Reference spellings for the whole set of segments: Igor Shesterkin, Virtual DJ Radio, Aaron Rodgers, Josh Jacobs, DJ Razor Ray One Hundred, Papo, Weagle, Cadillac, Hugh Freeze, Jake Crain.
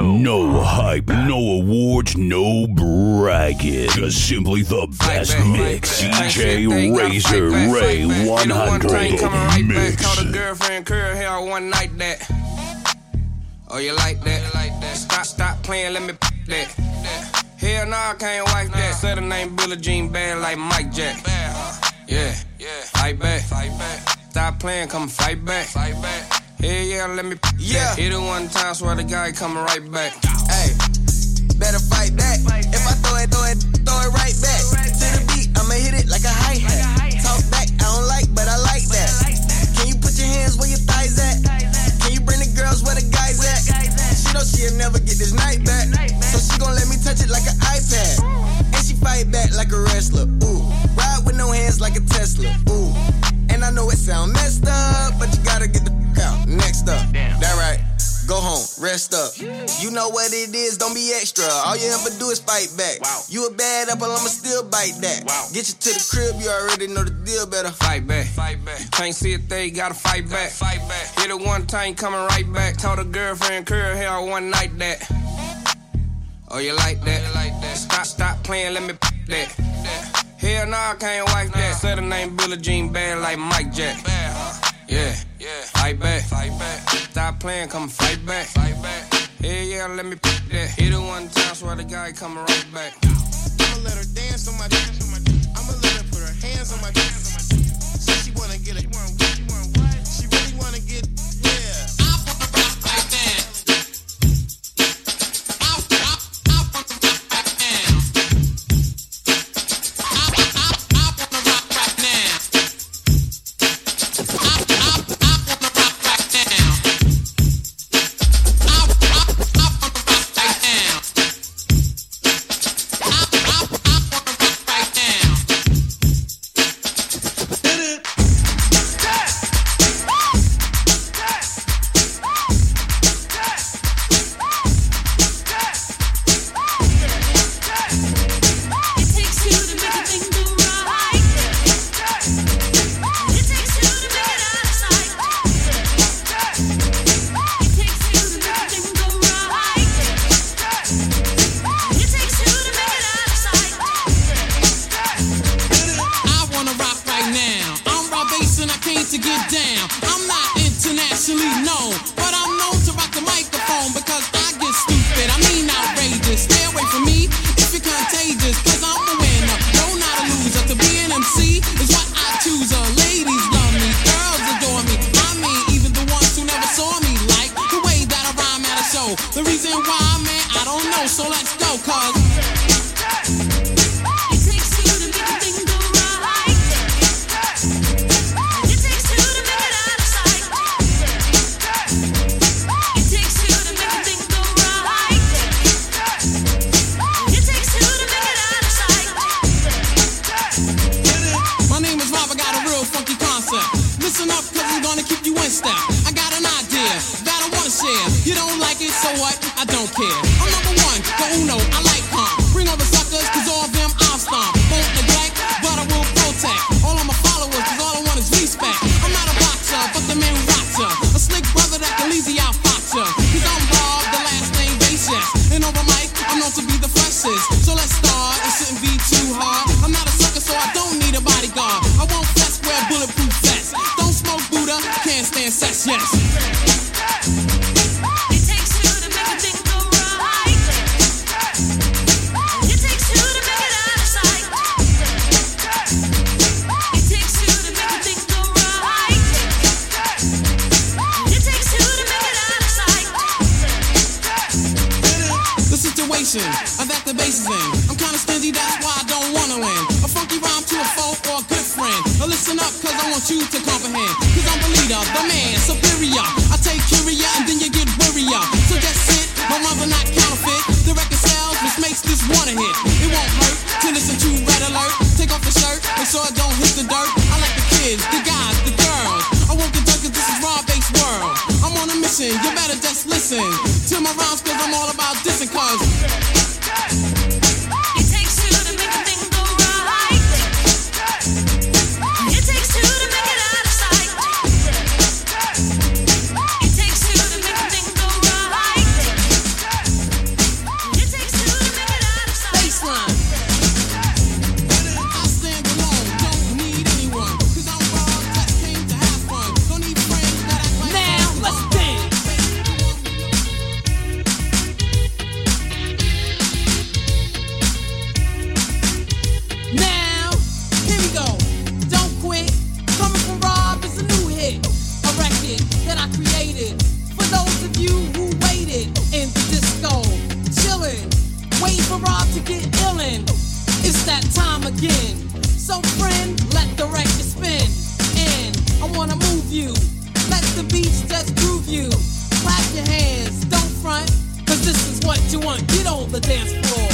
No hype, no awards, no bragging. Just simply the best mix. DJ Razor Ray 100 mix. Call the girlfriend, curl hair, one night that. Oh, you like that? Stop playing, let me that. Hell nah, I can't wife that. Said her name Billie Jean, bad like Mike Jack. Yeah, fight back. Stop playing, come fight back. Hell yeah, let me yeah. Hit it one time, swear the guy coming right back. Hey, better fight back. If I throw it right back. To the beat, I'ma hit it like a hi-hat. Talk back, I don't like, but I like that. Can you put your hands where your thighs at? Can you bring the girls where the guys at? She know she'll never get this night back, so she gon' let me touch it like an iPad. And she fight back like a wrestler. Ooh, ride with no hands like a Tesla. Ooh, and I know it sound messed up, but you gotta get the out. Next up, that right, go home, rest up. You know what it is, don't be extra. All you ever do is fight back. Wow. You a bad apple, I'ma still bite that. Wow. Get you to the crib, you already know the deal, better fight back. You can't see a thing, gotta fight back. Hit it one time, coming right back. Told a girlfriend, curl hair, one night that. Oh, you like that? Stop playing, let me that. Hell nah, I can't wife that. Said her name Billie Jean, bad like Mike Jack. Yeah, fight back. Stop playing, come fight back. Hell yeah, let me pick that. Hit it one time, swear the guy coming right back. I'ma let her dance on my dick. I'ma let her put her hands on my dick. So she wanna get it. She really wanna get, yeah. I'll put the rock right down. I'll put the rock right down. I'll put the rock right now. vision that I created for those of you who waited in the disco, chillin', waiting for Rob to get illin'. It's that time again. So friend, let the record spin, and I wanna move you. Let the beats just groove you. Clap your hands, don't front, 'cause this is what you want. Get on the dance floor.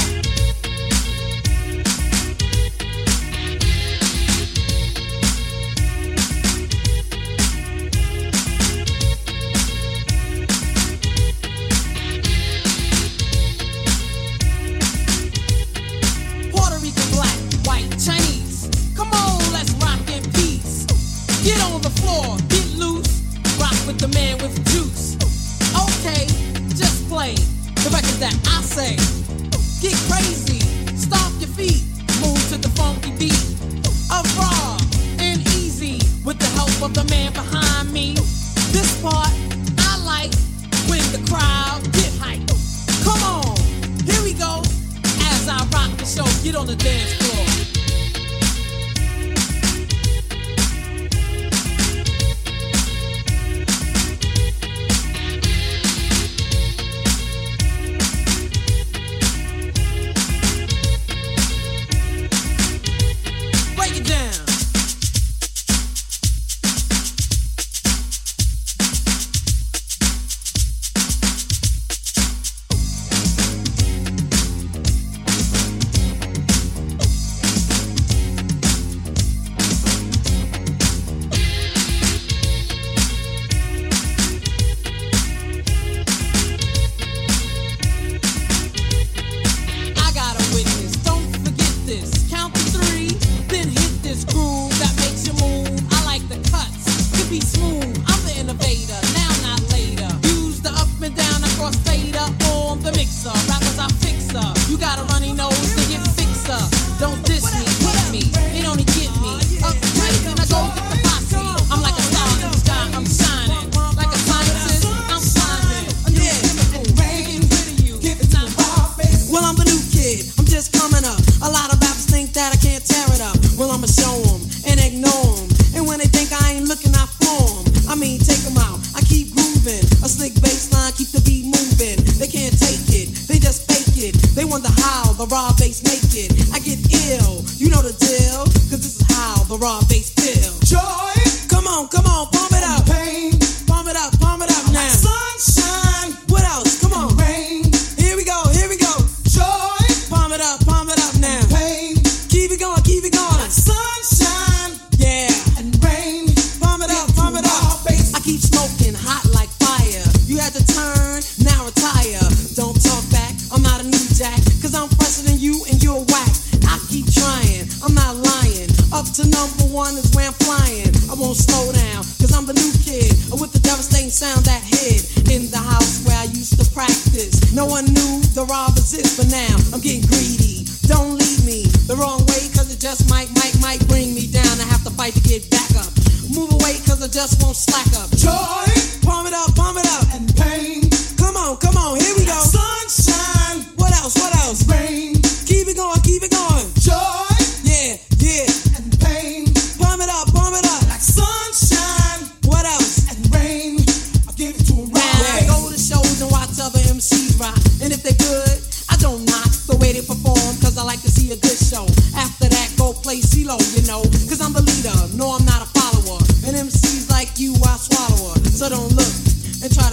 And try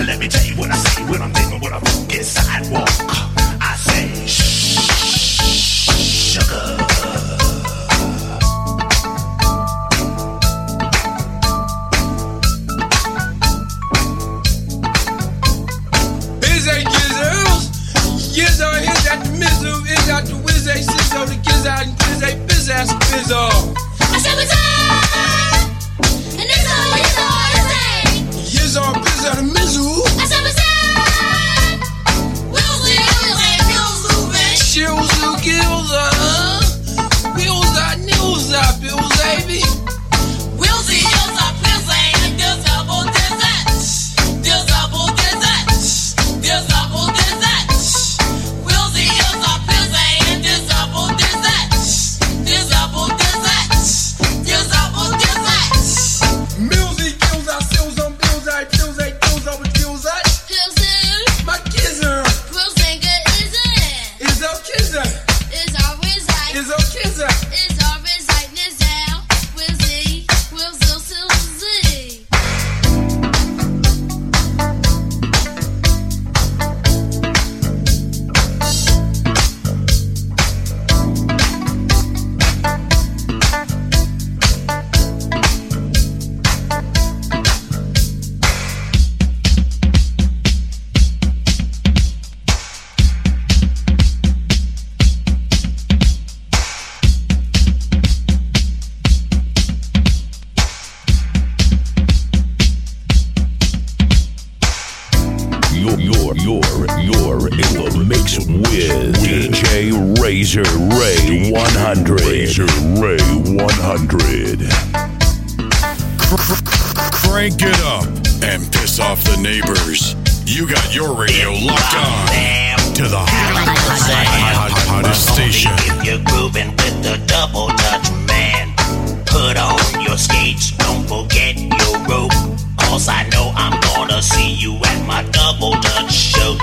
Let me tell you what I say when I'm thinking what I focus. Yizzle. I said Yizzle. And Yizzle, Yizzle, Yizzle. Yizzle, Yizzle, the Mizzle. I said Yizzle. Wilson, Wilson, Wilson. Shizzle, Gilza. Wilza, Nilza, Bill, baby. Wilson, Hilza, Pilza, and Dilza, Bull, Dilza. Dilza, Bull, Dilza. Dilza, Bull, Dilza. Wilson, Hilza, Pilza, and Dilza, Bull, Dilza. You're in the mix with DJ Razor Ray 100. Razor Ray 100. Crank it up and piss off the neighbors. You got your radio locked on to the hottest station. If you're grooving with the double dutch man, put on your skates, don't forget your rope. Cause I know I'm gonna see you at my double dutch show.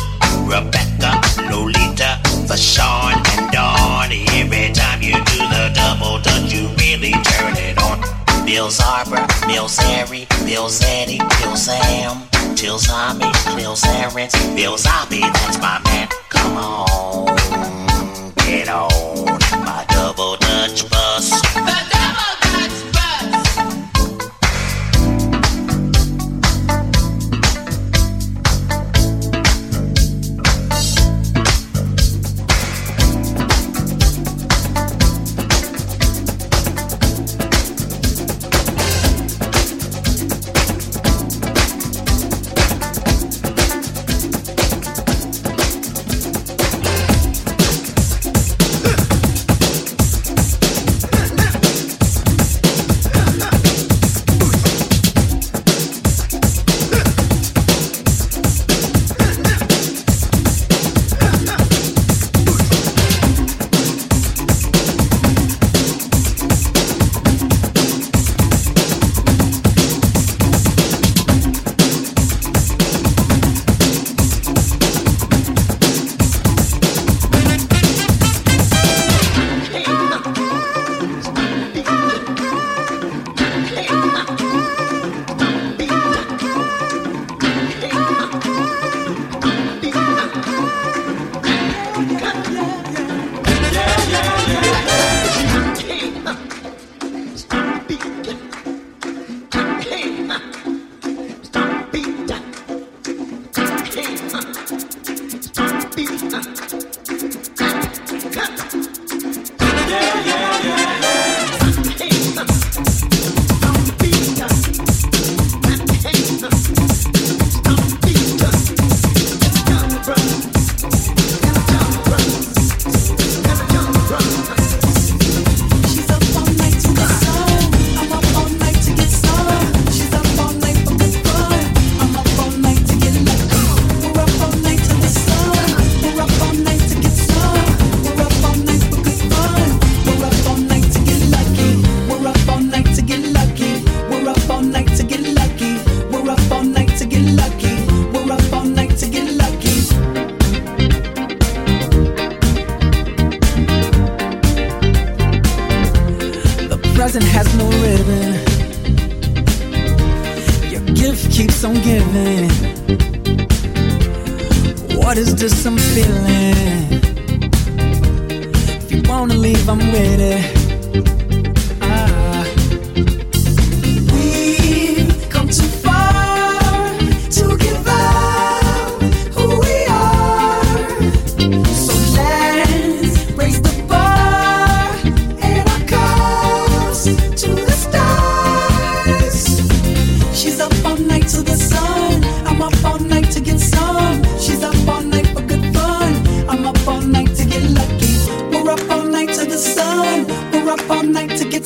Rebecca, Lolita, Fashawn, and Dawn. Every time you do the double dutch, you really turn it on. Bill's Arbor, Bill's Harry, Bill's Eddie, Bill Sam, Till Zombie, Bill's Aaron, Bill Zombie, that's my man. Come on, get on my double dutch bus. The double dutch bus.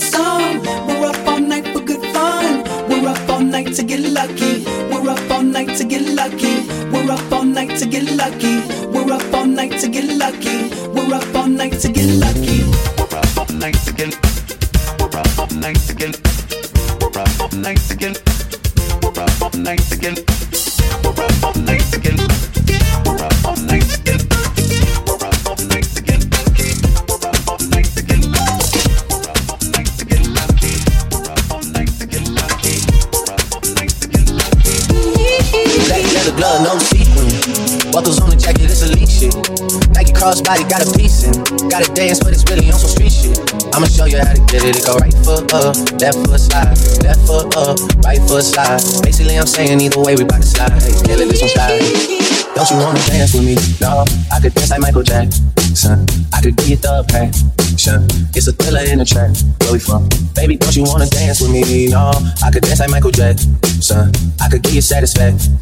it's on. We're up all night for good fun. We're up all night to get lucky. We're up all night to get lucky. We're up all night to get lucky. We're up all night to get lucky. We're up all night to get lucky. We're up all night to get. We're up all night to get. We're up all night to get. We're up all night to get. We're up all night to get. We're up all night to get. We're up all night to get. We're up all night to get. We're up all night to get lucky. We're up all night to get lucky. We're up all night to get lucky. Black leather glove, no sequin. Buckles on the jacket, it's elite shit. Nike crossbody, got a piece in. Got a dance, but it's really on some street shit. I'ma show you how to get it. It go right foot up, left foot slide. Left foot up, right foot slide. Basically, I'm saying either way, we bout to slide. Hey, kill it, it's on slide. Don't you wanna dance with me? No, I could dance like Michael Jackson. I could get the passion. It's a thriller in the track. Where we from? Baby, don't you wanna dance with me? No, I could dance like Michael Jackson. I could give you satisfaction.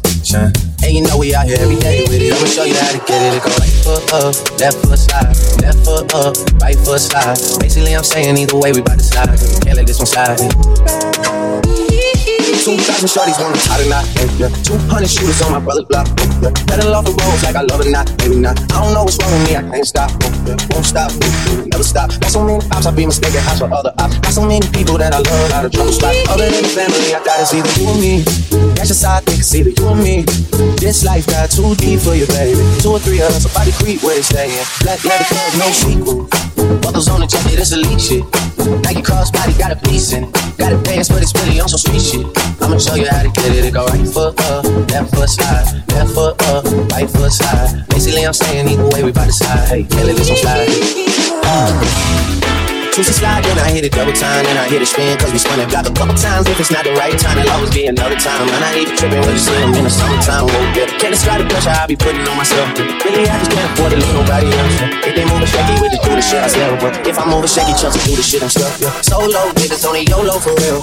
And you know we out here every day with it. I'ma show you how to get it. It go right foot up, left foot slide. Left foot up, right foot slide. Basically, I'm saying either way, we bout to slide. Can't let this one slide. 2,000 shorties wanna tie the knot. 200 shooters on my brother's block. Pedal off the roads like I love it, not, maybe not. I don't know what's wrong with me, I can't stop. Won't stop, never stop. Got so many ops, I be mistaken, house for other ops. Got so many people that I love out of trouble spot. Other than the family, I gotta see the you and me. That's just how I think, see the you and me. This life got too deep for you, baby. 2 or 3 of us, somebody creep where they stayin'. Black leather club, no sequel. Buckles on the jacket, it's elite shit. Nike crossbody, got a piece in it. Got a dance, but it's really on some street shit. I'ma show you how to get it. It go right foot up, left foot slide. Left foot up, right foot slide. Basically, I'm saying either way, we bout to slide. Hey, kill it, this one slide. Twist and slide, then I hit it double time. Then I hit it spin, cause we spun it block a couple times. If it's not the right time, it'll always be another time. And I ain't trippin' when you see them in the summertime. Whoa, yeah. Can't describe the pressure I be putting on myself. Really, I just can't afford to leave nobody else. If they move a shaky, we just do the shit ourselves. But if I move a shaky, Chelsea do the shit I'm stuck. Yeah. Solo, niggas only YOLO for real.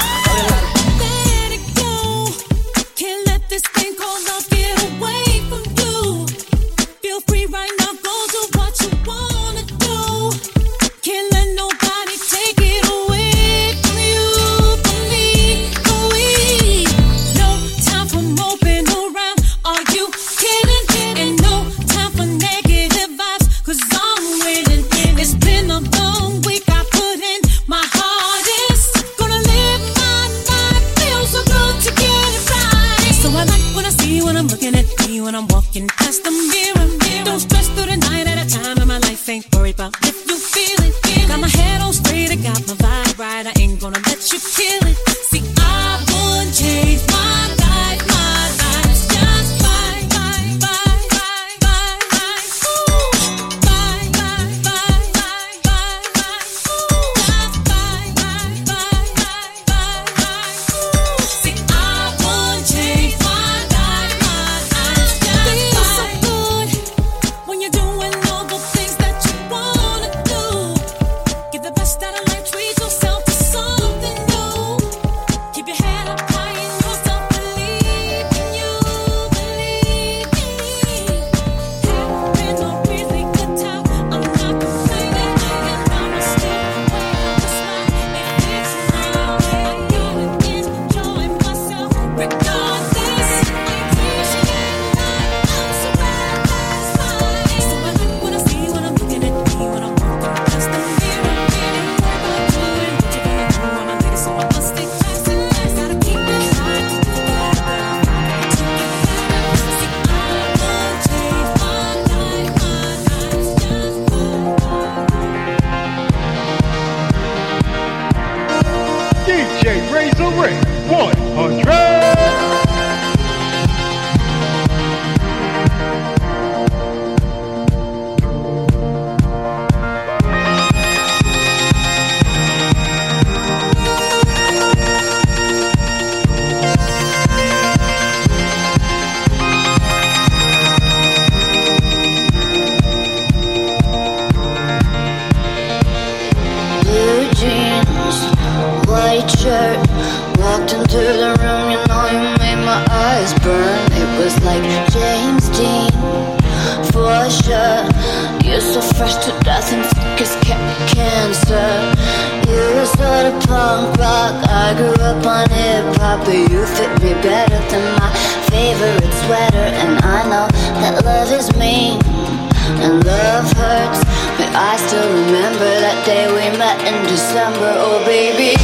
It was like James Dean, for sure. You You're so fresh to death and sick as cancer. You're a sort of punk rock. I grew up on hip-hop, but you fit me better than my favorite sweater. And I know that love is mean and love hurts, but I still remember that day we met in December. Oh baby,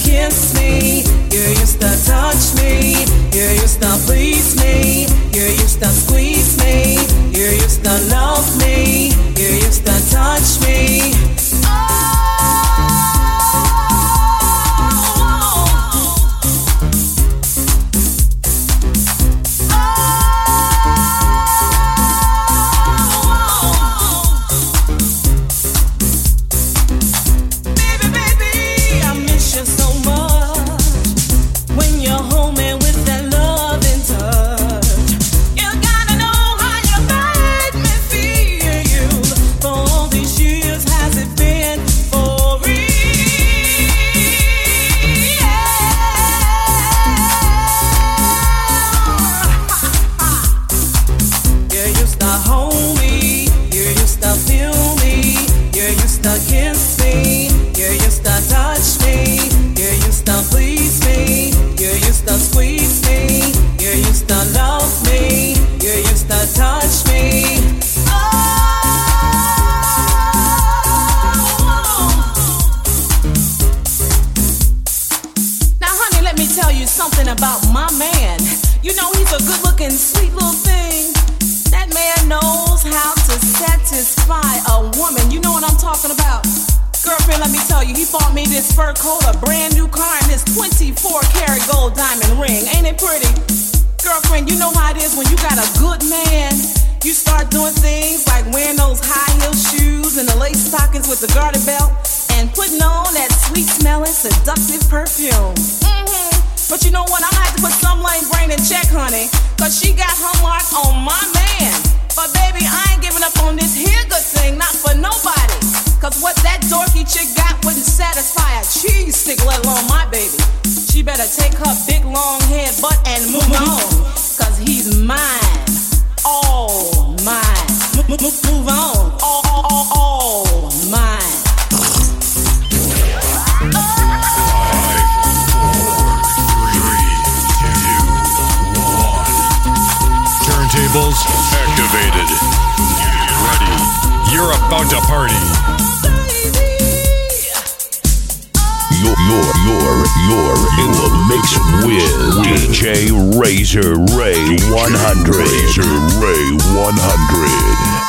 kiss me, you used to touch me, you used to please me, you used to squeeze me, you used to love me, you used to touch me. Activated. Get ready. You're about to party. You're in the mix with DJ Razor Ray 100. Razor Ray 100.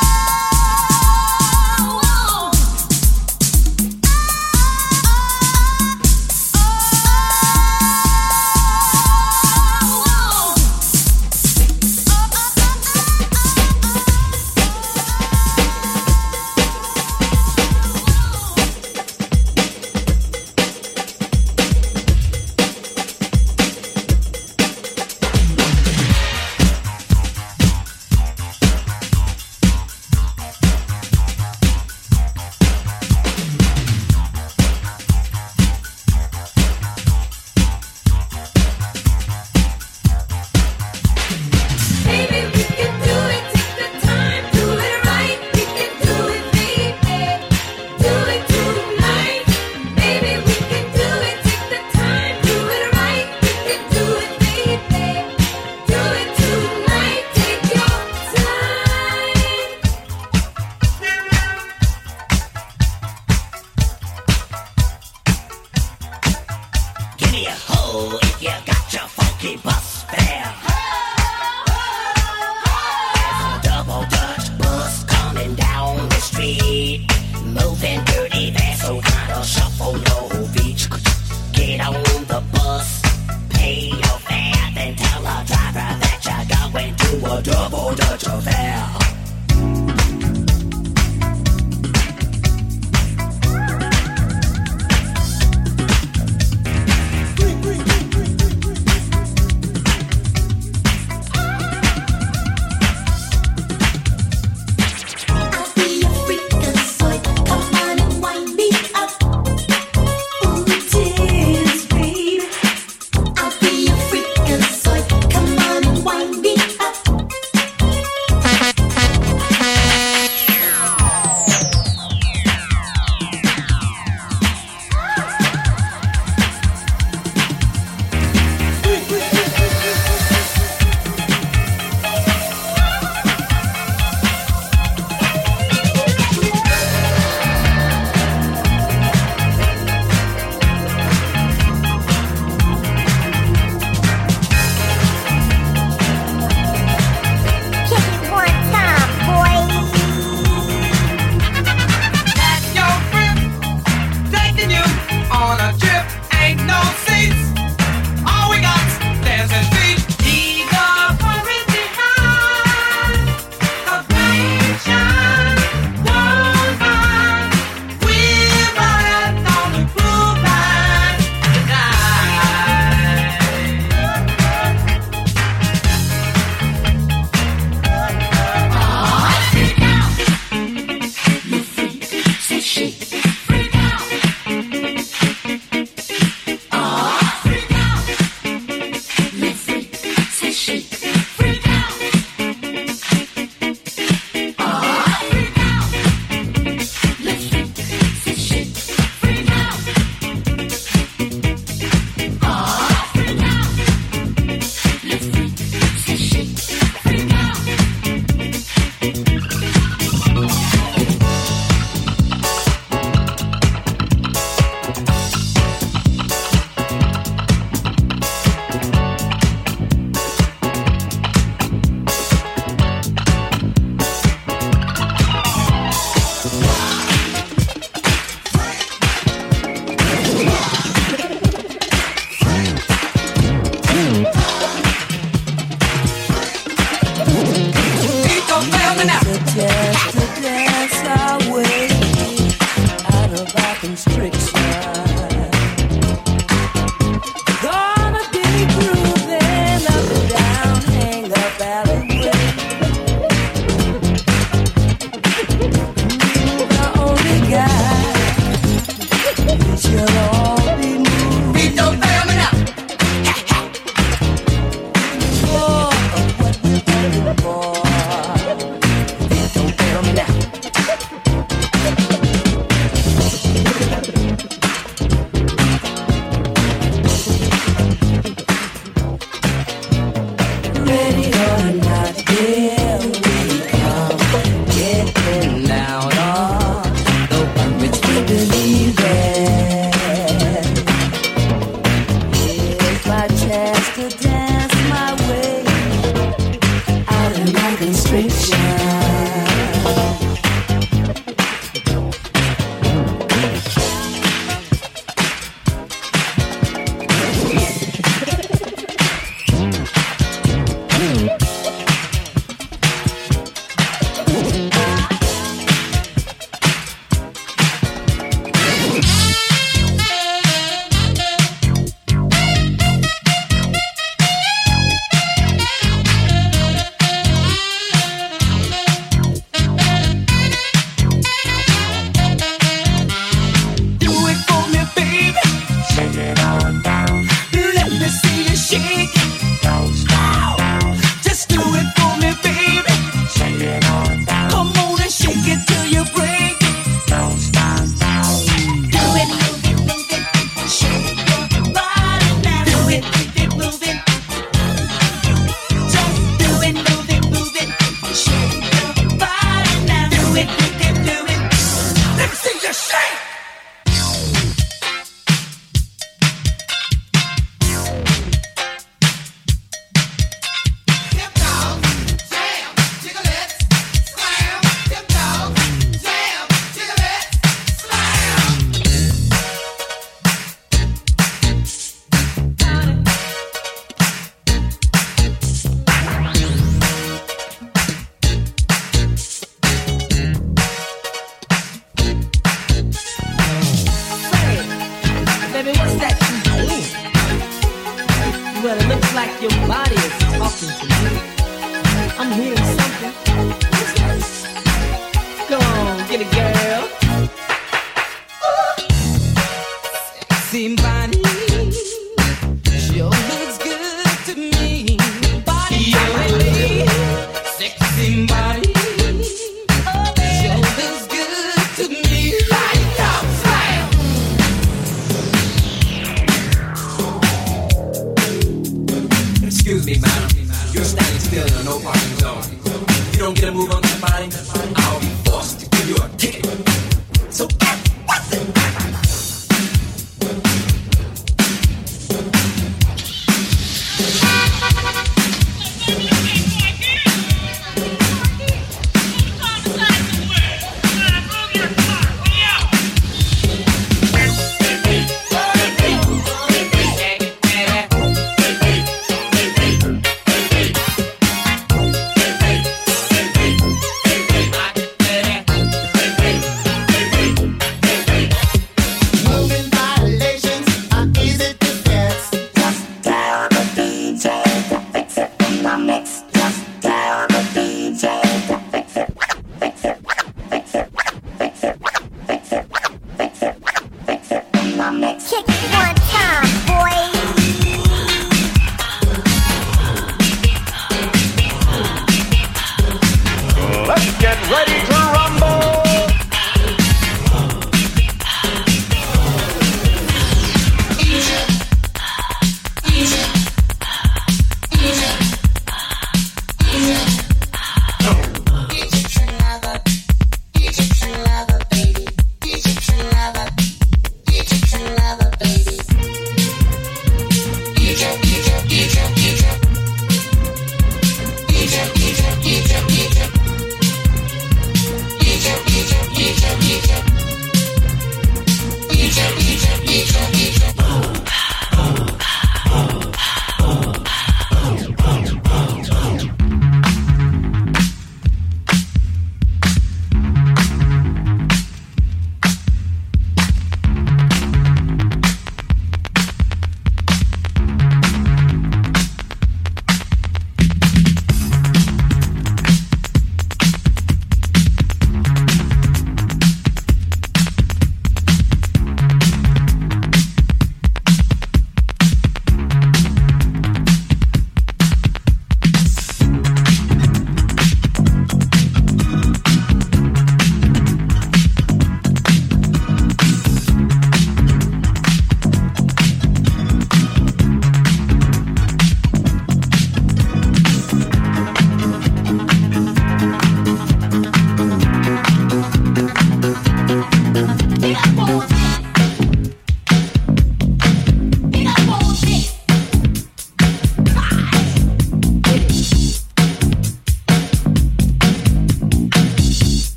Your body is talking to me. I'm hearing something. What's this? Go on, get it, girl. Ooh. Sexy body. Sure looks good to me. Body, yeah, baby. Sexy body. Get a move on that body, I'll be forced to give you a kick. So get what's it?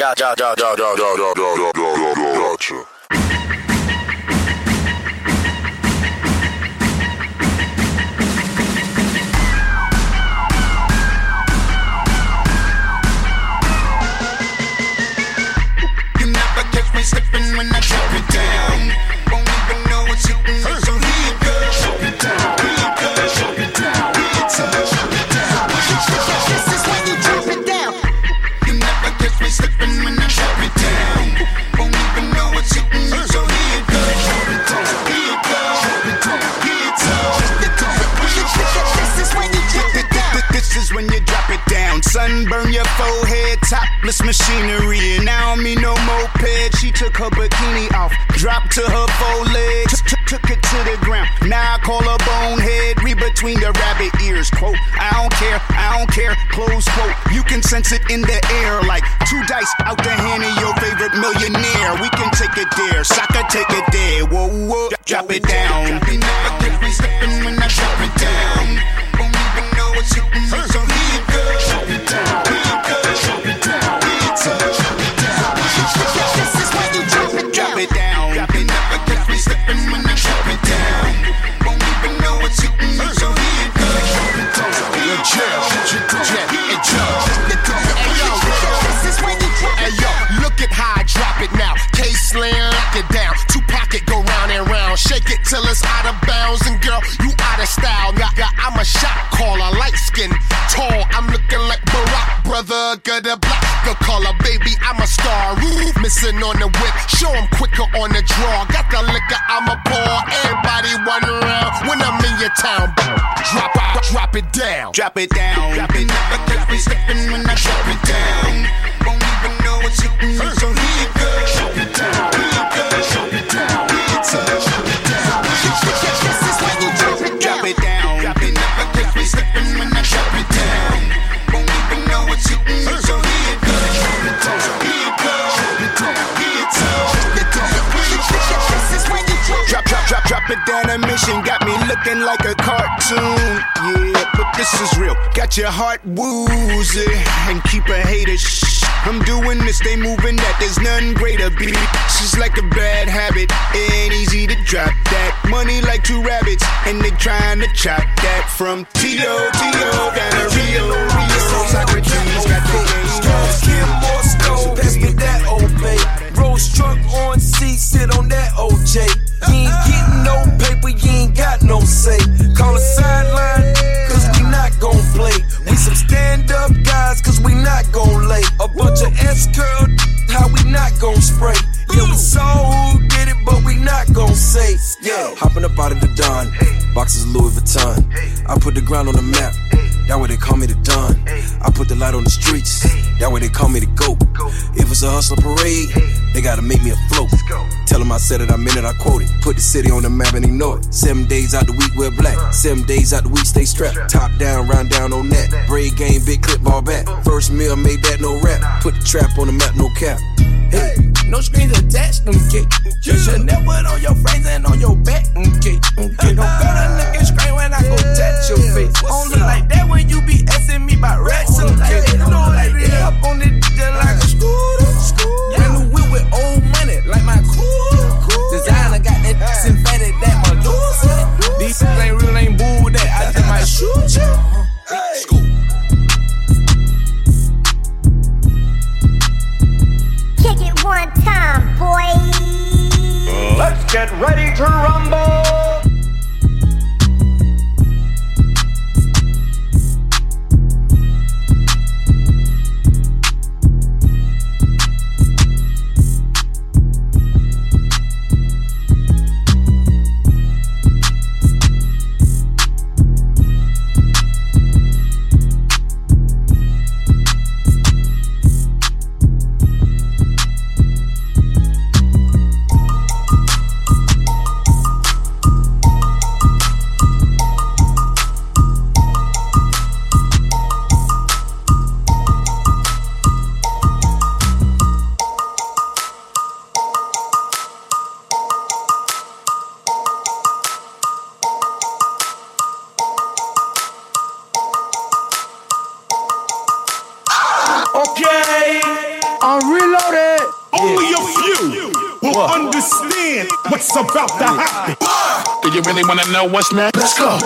Gotcha. Slipping when I drop it down. Won't even know what's hitting me, so here it goes. Drop it down, here it goes. Drop it down, here it goes. Drop it down, this is when you drop it down. You never catch me slipping when I drop it down. Won't even know what's hitting me, so here it goes. Drop it down, here it goes. Drop it down, here it goes. This is when you drop it down. This is when you drop it down. Sunburn your forehead, topless machinery, and now me no moped. She took her bikini off, dropped to her four legs, took it to the ground. Now I call her bonehead, read between the rabbit ears. Quote, I don't care, close quote. You can sense it in the air like two dice out the hand of your favorite millionaire. We can take it there, soccer take it there. Whoa, whoa, drop it down. Drop it down. I get me slipping when I drop it down. Won't even know what's hitting me, so here it goes. Drop it down, here it goes. Drop it down, here it goes. This is when you drop it down. Drop it down. Drop it down. I get me slipping when I drop it down. Won't even know what's hitting me, so here it goes. Drop it down, here it goes. Drop it down, here it goes. This is when you drop it down. Ayo, look at how I drop it now. K-Slam, lock it down. Tupac it go round and round. Shake it till it's out of bounds. And girl, you out of style. Nigga, I'm a shot caller, light skin, tall. I'm looking like Barack, brother, got a block. Go call her, baby, I'm a star. Roof missing on the whip, show him quicker on the draw. Got the liquor, I'm a pour. Everybody run around when I'm in your town. Drop out, drop it down. Drop it down. Drop it down. I get me slipping when I drop it down. Won't even know what's hitting me, so here it goes. Drop it down. Here it goes. Drop it down. Here it goes. Drop it down. This is when you drop it down. Drop it down. Drop it down. I get me slipping when I drop it down. Won't even know what's hitting me, so here it goes. Drop it down, a mission got me looking like a cartoon. Yeah, but this is real. Got your heart woozy and keep a hater. I'm doing this, they moving that. There's nothing greater. Beat she's like a bad habit. It ain't easy to drop that money like two rabbits, and they trying to chop that from T.O. down to Rio. Socrates got the game. So pass me that old babe. Rose truck on seat, sit on that OJ. You ain't getting no paper, you ain't got no say. Call the sideline, cause we not gon' play. We some stand-up guys, cause we not gon' lay. A bunch of S-curl, how we not gon' spray. Yeah, we saw who did it, but we not gon' say. Yeah, hopping up out of the Don, boxes of Louis Vuitton. I put the ground on the map, that way they call me the Don. I put the light on the streets, that way they call me the GOAT. If it's a hustler parade, they gotta make me a float. Tell them I said it, I meant it, I quoted. Put the city on the map and ignore it. 7 days out the week, we're black. 7 days out the week, stay strapped. Top down, round down on that. Braid game, big clip, ball back. First meal, made that, no rap. Put the trap on the map, no cap. Hey, no screens attached, okay. You should never on your face and on your back, okay. Don't gotta look straight when I go touch your face. Only like that when you be asking me about rats, okay. No, like they up on it like a scooter. Brand new whip with old money, like my cool. Designer got that synthetic, that my loser. These ain't real, ain't bull with that. I just might shoot you. School. Kick it one time, boy. Let's get ready to rumble. understand what's about to happen. Do you really want to know what's next? Let's go.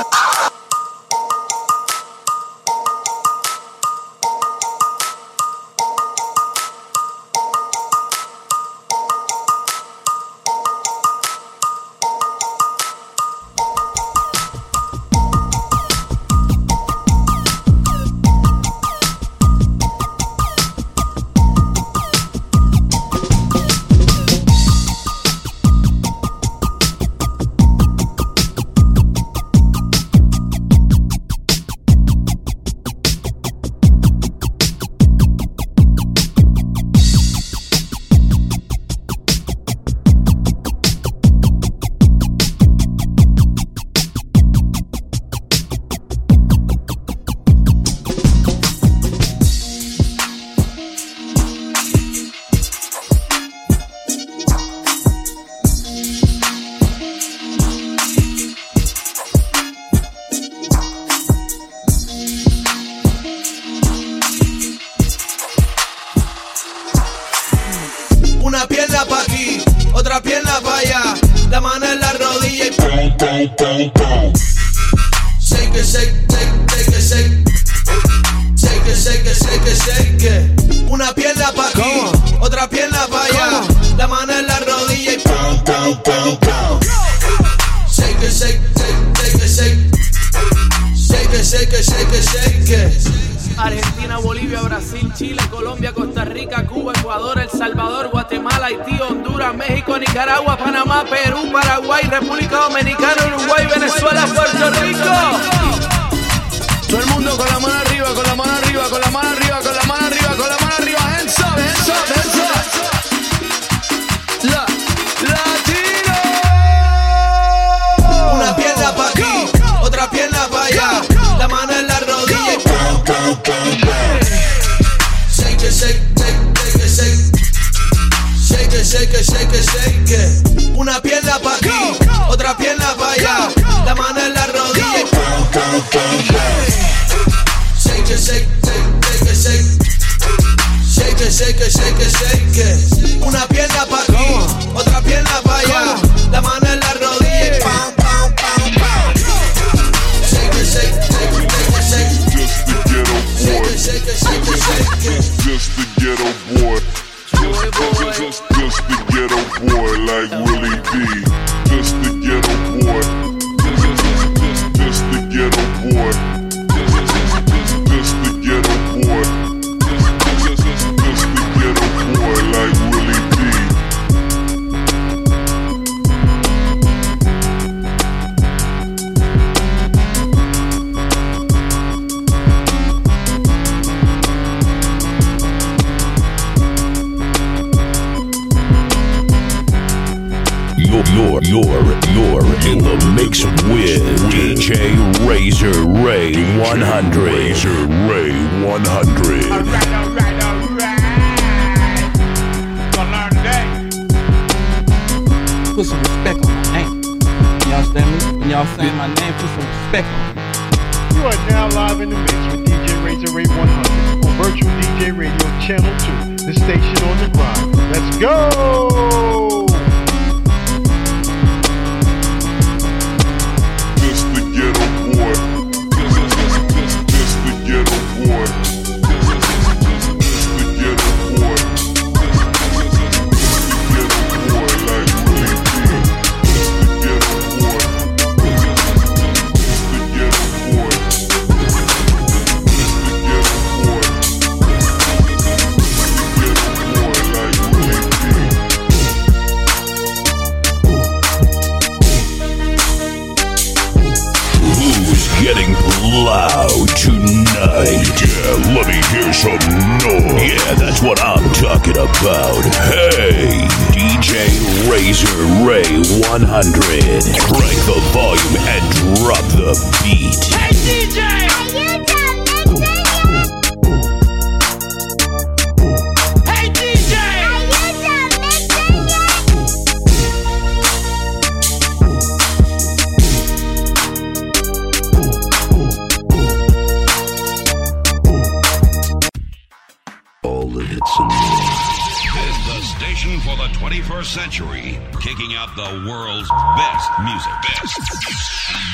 21st century, kicking out the world's best music.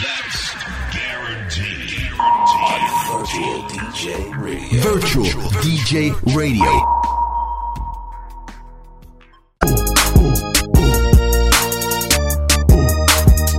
That's guaranteed. Virtual DJ Radio.